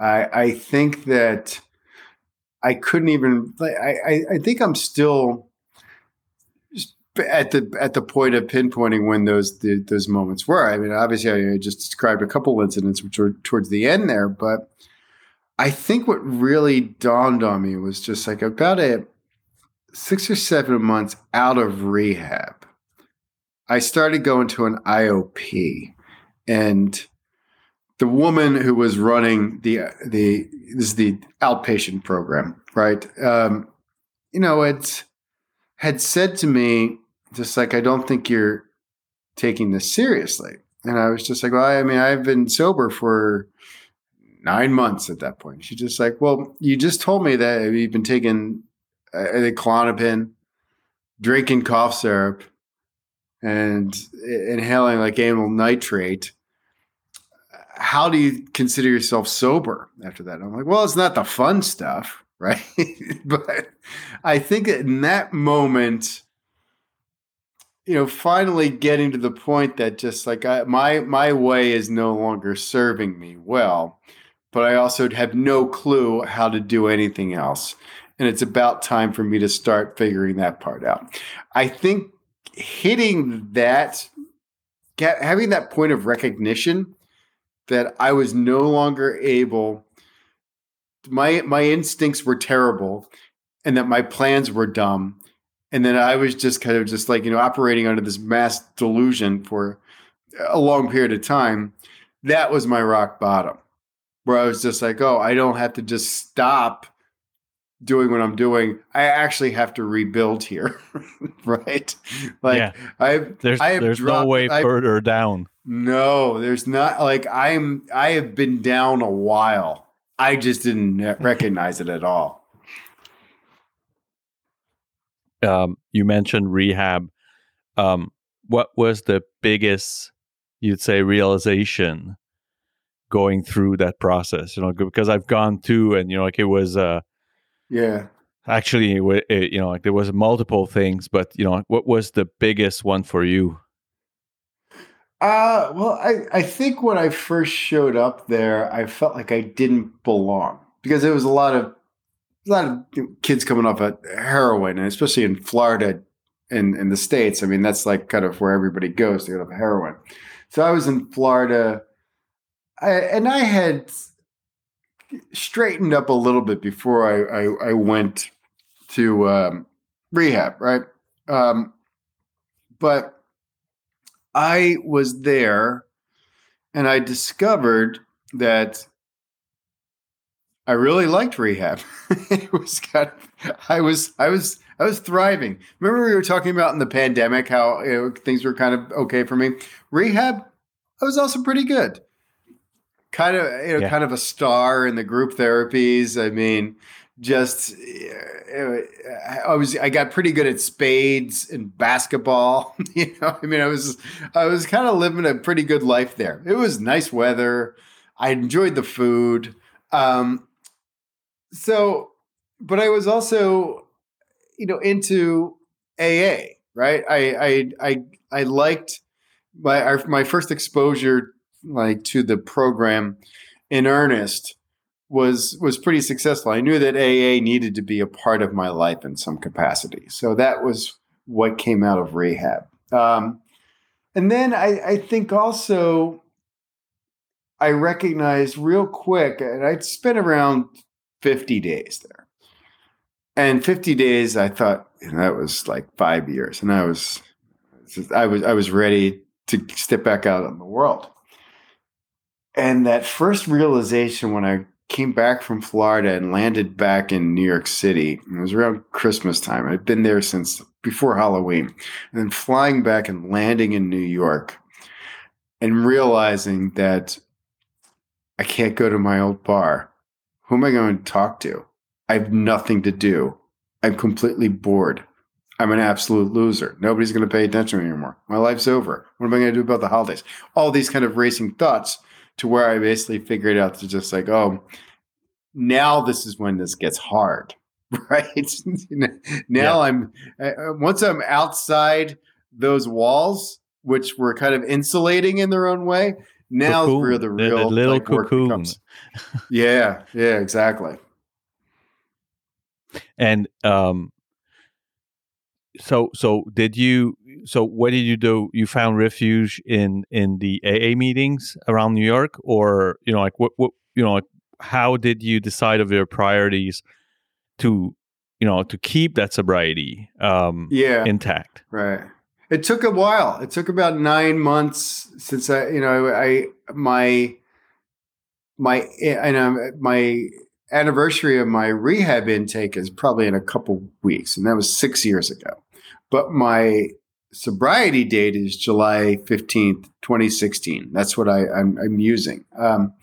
I I think that I couldn't even I, I, I think I'm still at the at the point of pinpointing when those the, those moments were. I mean, obviously I just described a couple incidents which were towards the end there, but I think what really dawned on me was just like I've got to six or seven months out of rehab, I started going to an I O P, and the woman who was running the the this is the outpatient program, right? Um, you know, it's had said to me, just like, I don't think you're taking this seriously. And I was just like, well, I mean, I've been sober for nine months at that point. She's just like, well, you just told me that you've been taking uh, Klonopin, drinking cough syrup, and inhaling like amyl nitrate. How do you consider yourself sober after that? And I'm like, well, it's not the fun stuff, right? But I think that in that moment, you know, finally getting to the point that just like I, my my way is no longer serving me well, but I also have no clue how to do anything else. And it's about time for me to start figuring that part out. I think hitting that, having that point of recognition that I was no longer able, my my instincts were terrible and that my plans were dumb. And then I was just kind of just like, you know, operating under this mass delusion for a long period of time. That was my rock bottom, where I was just like, oh, I don't have to just stop doing what I'm doing. I actually have to rebuild here, right? Like yeah. I've, there's, I have there's dropped, no way I've, further down. No, there's not. Like I'm, I have been down a while. I just didn't recognize it at all. Um, you mentioned rehab. Um, what was the biggest, you'd say, realization going through that process? You know, because I've gone through, and you know, like it was, uh, yeah, actually, it, it, you know, like there was multiple things, but you know, what was the biggest one for you? Uh, well, I, I think when I first showed up there, I felt like I didn't belong because there was a lot of. A lot of kids coming off of heroin, and especially in Florida and in the States. I mean, that's like kind of where everybody goes to get off heroin. So I was in Florida, I, and I had straightened up a little bit before I, I, I went to um, rehab, right? Um, but I was there, and I discovered that I really liked rehab. It was kind of, I was, I was, I was thriving. Remember we were talking about in the pandemic how you know, things were kind of okay for me. Rehab, I was also pretty good. Kind of, you know, yeah. kind of a star in the group therapies. I mean, just I was, I got pretty good at spades and basketball. You know, I mean, I was, I was kind of living a pretty good life there. It was nice weather. I enjoyed the food. Um, so, but I was also, you know, into A A, right? I, I, I, I liked my, our, my first exposure, like to the program in earnest was, was pretty successful. I knew that A A needed to be a part of my life in some capacity. So that was what came out of rehab. Um, and then I, I think also, I recognized real quick, and I'd spent around fifty days there. And fifty days, I thought, and that was like five years. And I was, I was, I was ready to step back out in the world. And that first realization when I came back from Florida and landed back in New York City, it was around Christmas time. I'd been there since before Halloween, and then flying back and landing in New York and realizing that I can't go to my old bar. Who am I going to talk to? I have nothing to do. I'm completely bored. I'm an absolute loser. Nobody's going to pay attention to me anymore. My life's over. What am I going to do about the holidays? All these kind of racing thoughts to where I basically figured out to just like, oh, now this is when this gets hard, right? Now yeah. I'm, once I'm outside those walls, which were kind of insulating in their own way, now cocoon, we're the real the, the little like, cocoon. yeah, yeah, exactly. And um, so, so did you? So, what did you do? You found refuge in in the A A meetings around New York, or you know, like what, what you know, like, how did you decide of your priorities to, you know, to keep that sobriety um, yeah. intact? Right. It took a while. It took about nine months since I, you know, I my my and my anniversary of my rehab intake is probably in a couple weeks, and that was six years ago. But my sobriety date is July fifteenth, twenty sixteen. That's what I, I'm, I'm using. Um,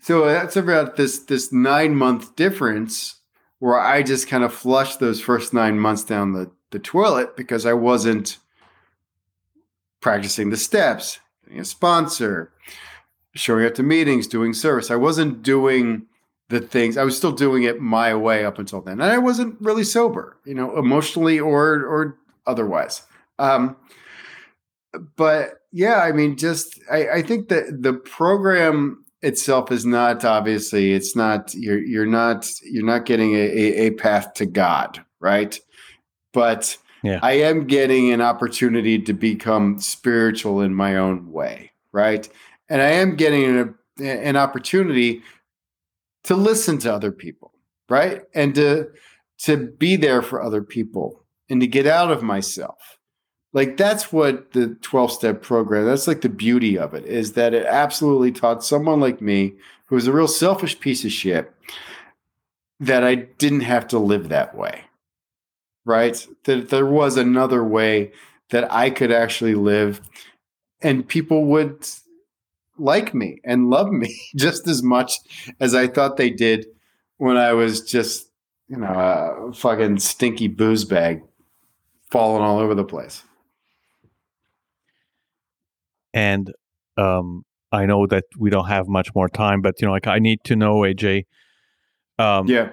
so that's about this this nine-month difference where I just kind of flushed those first nine months down the, the toilet because I wasn't practicing the steps, getting a sponsor, showing up to meetings, doing service. I wasn't doing the things. I was still doing it my way up until then. And I wasn't really sober, you know, emotionally or or otherwise. Um, but yeah, I mean, just, I, I think that the program itself is not, obviously it's not, you're, you're not, you're not getting a, a, a path to God. Right. But yeah. I am getting an opportunity to become spiritual in my own way. Right. And I am getting an, an opportunity to listen to other people. Right. And to, to be there for other people and to get out of myself. Like, that's what the twelve-step program, that's like the beauty of it, is that it absolutely taught someone like me, who was a real selfish piece of shit, that I didn't have to live that way, right? That there was another way that I could actually live, and people would like me and love me just as much as I thought they did when I was just, you know, a fucking stinky booze bag falling all over the place. And um, I know that we don't have much more time, but you know, like I need to know, A J. Um, yeah.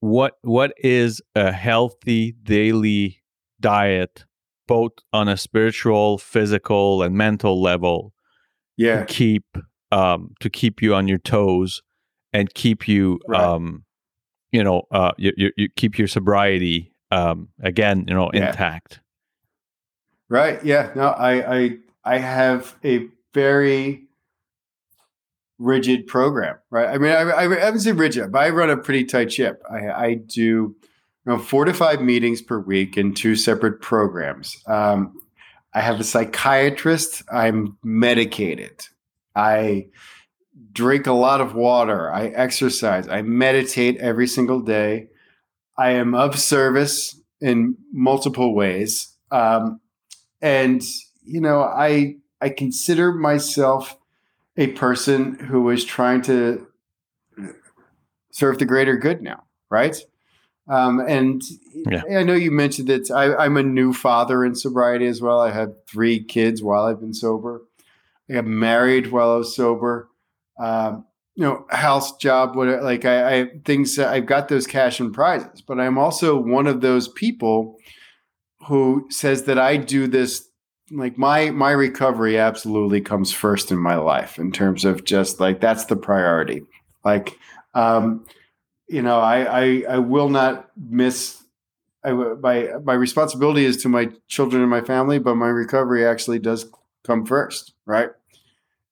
What what is a healthy daily diet, both on a spiritual, physical, and mental level? Yeah. To keep um, to keep you on your toes and keep you, right. um, you know, uh, you, you, you keep your sobriety um, again, you know, yeah. intact. Right. Yeah. No, I. I I have a very rigid program, right? I mean, I, I haven't said rigid, but I run a pretty tight ship. I, I do you know, four to five meetings per week in two separate programs. Um, I have a psychiatrist. I'm medicated. I drink a lot of water. I exercise. I meditate every single day. I am of service in multiple ways. Um, and... You know, I I consider myself a person who is trying to serve the greater good now, right? Um, and yeah. I know you mentioned that I, I'm a new father in sobriety as well. I had three kids while I've been sober. I got married while I was sober. Um, you know, house, job, whatever. Like I, I things. I've got those cash and prizes, but I'm also one of those people who says that I do this. Like my, my recovery absolutely comes first in my life in terms of just like, that's the priority. Like, um, you know, I, I, I will not miss, I, my, my responsibility is to my children and my family, but my recovery actually does come first. Right.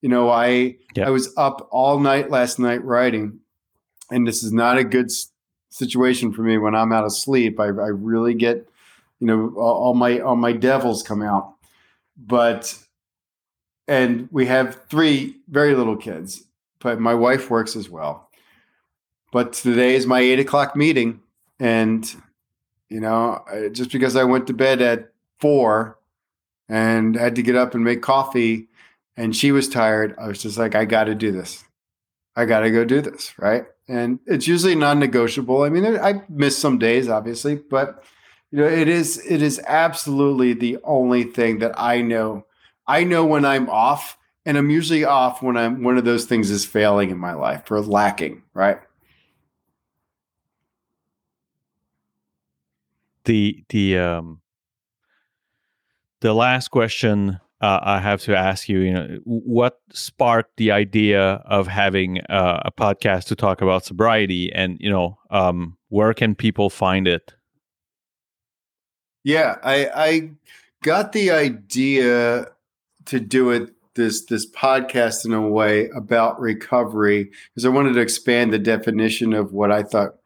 You know, I, yeah. I was up all night last night writing, and this is not a good s- situation for me when I'm out of sleep. I, I really get, you know, all, all my, all my devils come out. But, and we have three very little kids, but my wife works as well. But today is my eight o'clock meeting. And, you know, just because I went to bed at four and had to get up and make coffee and she was tired, I was just like, I got to do this. I got to go do this. Right. And it's usually non-negotiable. I mean, I miss some days, obviously, but you know, it is it is absolutely the only thing that I know. I know when I'm off, and I'm usually off when I'm one of those things is failing in my life or lacking, right? The the um the last question uh, I have to ask you, you know, what sparked the idea of having uh, a podcast to talk about sobriety, and you know, um, where can people find it? Yeah, I, I got the idea to do it this this podcast in a way about recovery because I wanted to expand the definition of what I thought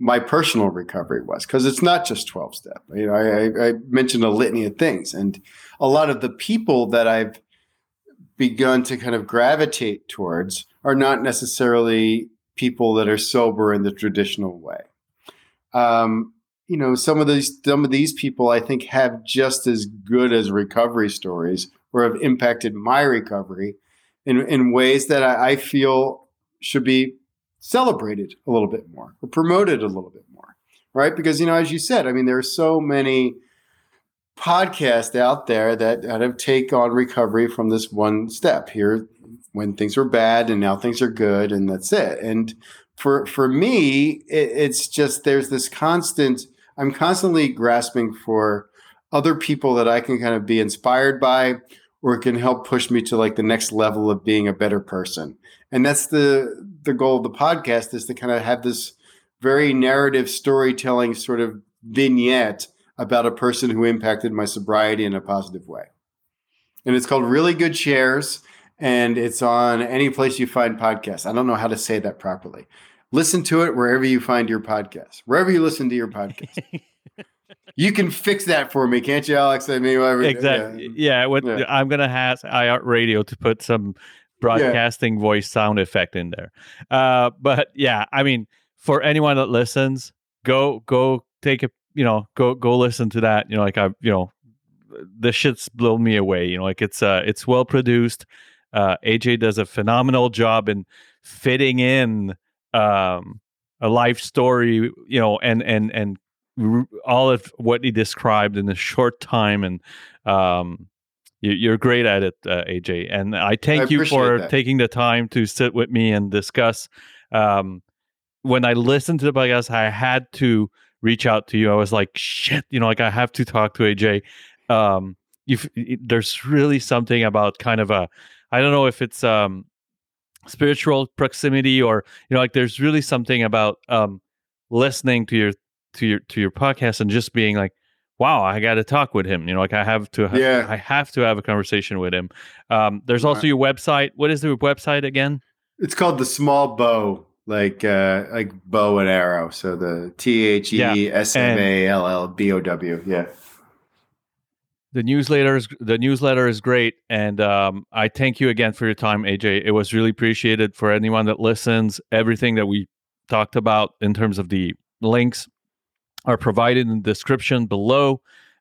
my personal recovery was, because it's not just twelve-step. You know, I, I mentioned a litany of things, and a lot of the people that I've begun to kind of gravitate towards are not necessarily people that are sober in the traditional way. Um, you know, some of these some of these people I think have just as good as recovery stories, or have impacted my recovery in, in ways that I, I feel should be celebrated a little bit more, or promoted a little bit more, right? Because, you know, as you said, I mean, there are so many podcasts out there that kind of take on recovery from this one step here, when things were bad and now things are good, and that's it. And for for me, it, it's just there's this constant, I'm constantly grasping for other people that I can kind of be inspired by, or can help push me to like the next level of being a better person. And that's the the goal of the podcast, is to kind of have this very narrative storytelling sort of vignette about a person who impacted my sobriety in a positive way. And it's called Really Good Shares, and it's on any place you find podcasts. I don't know how to say that properly. Listen to it wherever you find your podcast, wherever you listen to your podcast. You can fix that for me, can't you, Alex? I mean, whatever. Exactly. Yeah. yeah, what, yeah. I'm going to ask iHeartRadio to put some broadcasting yeah. voice sound effect in there. Uh, but yeah, I mean, for anyone that listens, go, go take a, you know, go, go listen to that. You know, like I, you know, this shit's blown me away. You know, like it's, uh, it's well produced. Uh, A J does a phenomenal job in fitting in um, a life story, you know, and, and, and, all of what he described in a short time, and um, you, you're great at it, uh, A J. And I thank I you for that. Taking the time to sit with me and discuss. Um, when I listened to the podcast, I had to reach out to you. I was like, shit, you know, like I have to talk to A J. Um, if there's really something about kind of a, I don't know if it's um, spiritual proximity, or you know, like there's really something about um, listening to your. to your to your podcast and just being like, wow, I got to talk with him. You know, like I have to, ha- yeah. I have to have a conversation with him. Um, there's also your website. What is the website again? It's called The Small Bow, like uh, like bow and arrow. So the T H E S M A L L B O W. Yeah. The newsletter is the newsletter is great, and um, I thank you again for your time, A J. It was really appreciated. For anyone that listens, everything that we talked about in terms of the links are provided in the description below.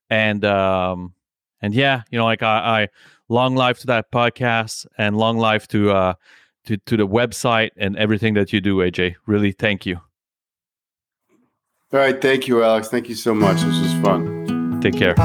And, um, and yeah, you know, like I, I long life to that podcast, and long life to, uh, to, to the website and everything that you do, A J. Really, thank you. All right. Thank you, Alex. Thank you so much. This was fun. Take care.